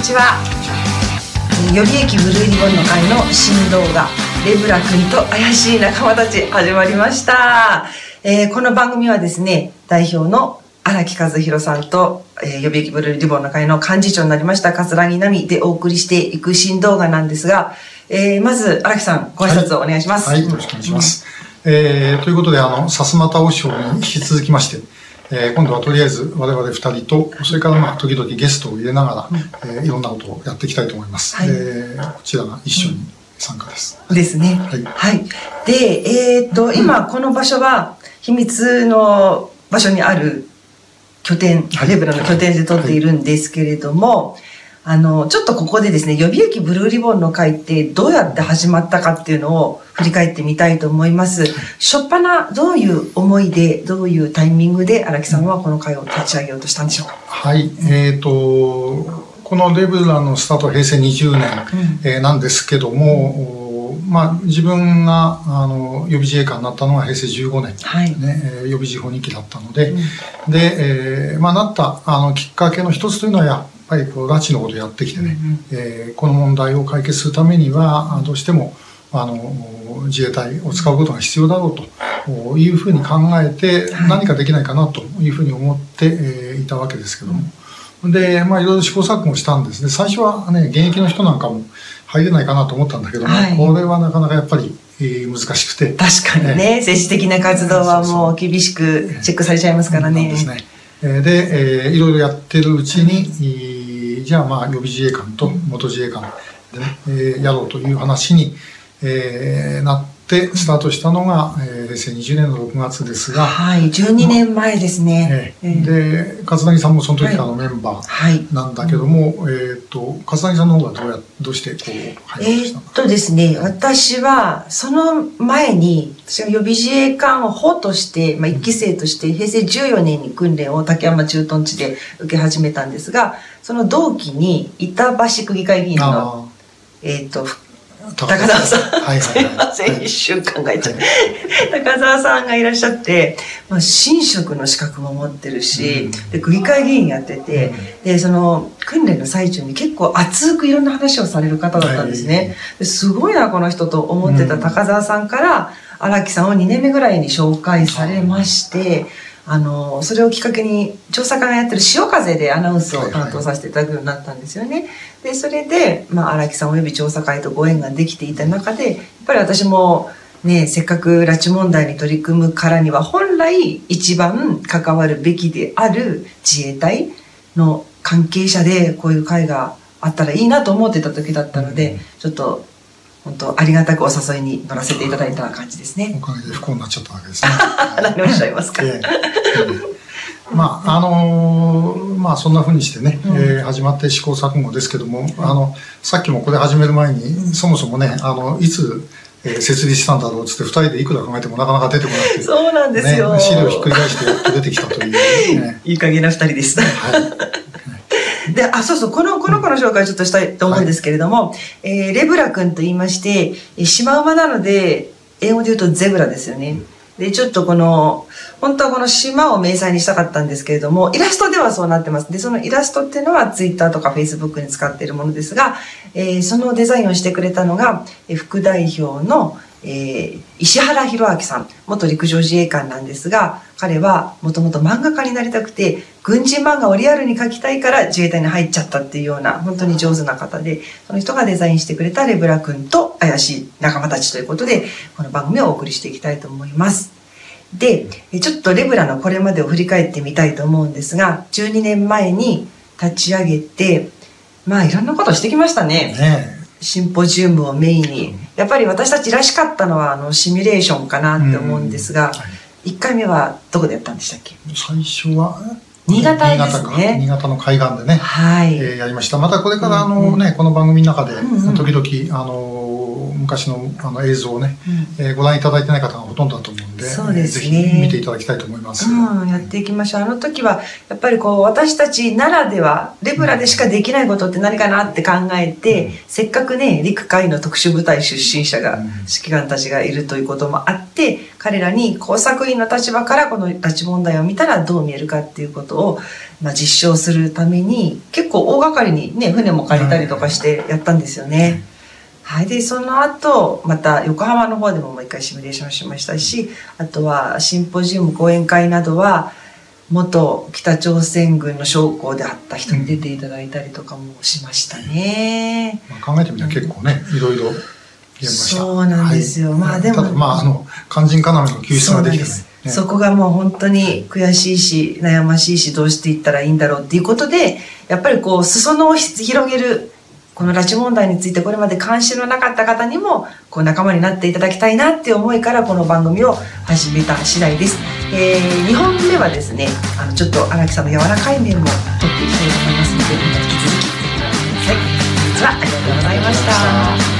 んにちは。予備役ブルーリボンの会の新動画、レブラ君と怪しい仲間たち始まりました。この番組はですね、代表の荒木和弘さんと、予備役ブルーリボンの会の幹事長になりました桂木奈美でお送りしていく新動画なんですが、まず荒木さん、ご挨拶をお願いします。はい、よろしくお願いします。ということで、薩摩太将に引き続きまして、今度はとりあえず我々2人と、それから時々ゲストを入れながら、いろんなことをやっていきたいと思います。はい、こちらが一緒に参加です。ですね。はい。はい、で、今この場所は秘密の場所にある拠点、レブラの拠点で撮っているんですけれども、ちょっとここでですね、予備役ブルーリボンの会ってどうやって始まったかっていうのを振り返ってみたいと思います。初っぱな、どういう思いで、どういうタイミングで荒木さんはこの会を立ち上げようとしたんでしょうか。はい、このレブラのスタートは平成20年、なんですけども、自分が予備自衛官になったのが平成15年、はいね、予備自保2期だったので、で、なったきっかけの一つというのは、拉致のことをやってきてね、この問題を解決するためにはどうしても自衛隊を使うことが必要だろうというふうに考えて、何かできないかなというふうに思っていたわけですけども、で、いろいろ試行錯誤したんですね。最初はね、現役の人なんかも入れないかなと思ったんだけども、これはなかなかやっぱり難しくて、確かにね、政治的な活動はもう厳しくチェックされちゃいますからね。で、いろいろやってるうちに、じゃあ予備自衛官と元自衛官でね、やろうという話に、なってスタートしたのが、平成20年の6月ですが、はい、12年前ですね。で、桂木さんもその時からのメンバーなんだけども、桂木さんの方がどうしてこう入りましたか。ですね、私はその前に、私は予備自衛官を補として、1期生として平成14年に訓練を竹山駐屯地で受け始めたんですが、その同期に板橋区議会議員の高澤さん、すいません、一瞬考えちゃって、高澤さんがいらっしゃって、神職の資格も持ってるし、で、区議会議員やってて、で、その訓練の最中に結構熱くいろんな話をされる方だったんですね。ですごいなこの人と思ってた高澤さんから荒木さんを2年目ぐらいに紹介されまして、それをきっかけに調査官がやってる潮風でアナウンスを担当させていただくようになったんですよね。で、それで、荒木さんおよび調査会とご縁ができていた中で、やっぱり私もね、せっかく拉致問題に取り組むからには、本来一番関わるべきである自衛隊の関係者で、こういう会があったらいいなと思ってた時だったので、ちょっと、本当ありがたくお誘いに乗らせていただいた感じですね。おかげで不幸になっちゃったわけですね。何をおっしゃいますか。そんな風にしてね、始まって試行錯誤ですけども、さっきもこれ始める前に、そもそもね、いつ設立したんだろうつって、2人でいくら考えてもなかなか出てこなくて、そうなんですよ、資料をひっくり返してやっと出てきたという、いい加減な2人でした。で、そうそう、この子の紹介をちょっとしたいと思うんですけれども、レブラ君と言いまして、シマウマなので、英語で言うとゼブラですよね。で、ちょっと本当はこの島を迷彩にしたかったんですけれども、イラストではそうなってます。で、そのイラストっていうのはツイッターとかフェイスブックに使っているものですが、そのデザインをしてくれたのが、副代表の、石原弘明さん、元陸上自衛官なんですが、彼はもともと漫画家になりたくて、軍人漫画をリアルに描きたいから自衛隊に入っちゃったっていうような、本当に上手な方で、その人がデザインしてくれたレブラ君と怪しい仲間たちということで、この番組をお送りしていきたいと思います。で、ちょっとレブラのこれまでを振り返ってみたいと思うんですが、12年前に立ち上げて、いろんなことをしてきましたね。シンポジウムをメインに、やっぱり私たちらしかったのはシミュレーションかなって思うんですが、1回目はどこでやったんでしたっけ。最初は新潟ですね。新潟の海岸でね、やりました。またこれからこの番組の中で時々昔の映像をね、ご覧いただいてない方がほとんどだと思うんで、で、そうですね、ぜひ見ていただきたいと思います。うん、やっていきましょう。あの時はやっぱりこう私たちならではレブラでしかできないことって何かなって考えて、うん、せっかくね陸海の特殊部隊出身者が、うん、指揮官たちがいるということもあって彼らに工作員の立場からこの拉致問題を見たらどう見えるかっていうことを、まあ、実証するために結構大掛かりにね船も借りたりとかしてやったんですよね。うん、はい、でその後また横浜の方でももう一回シミュレーションしましたし、あとはシンポジウム講演会などは元北朝鮮軍の将校であった人に出ていただいたりとかもしましたね。うん、まあ、考えてみたら結構ね、うん、いろいろやりました。そうなんですよ。はい、まあでもただ、まあ、あの肝心要の救出ができてない、ね、そこがもう本当に悔しいし悩ましいし、どうしていったらいいんだろうっていうことで、やっぱりこう裾野を広げる。この拉致問題についてこれまで関心のなかった方にもこう仲間になっていただきたいなっていう思いからこの番組を始めた次第です。2本目はですね、ちょっと荒木さんの柔らかい面も取っていきたいと思いますので、引き続きご覧ください。本日はありがとうございました。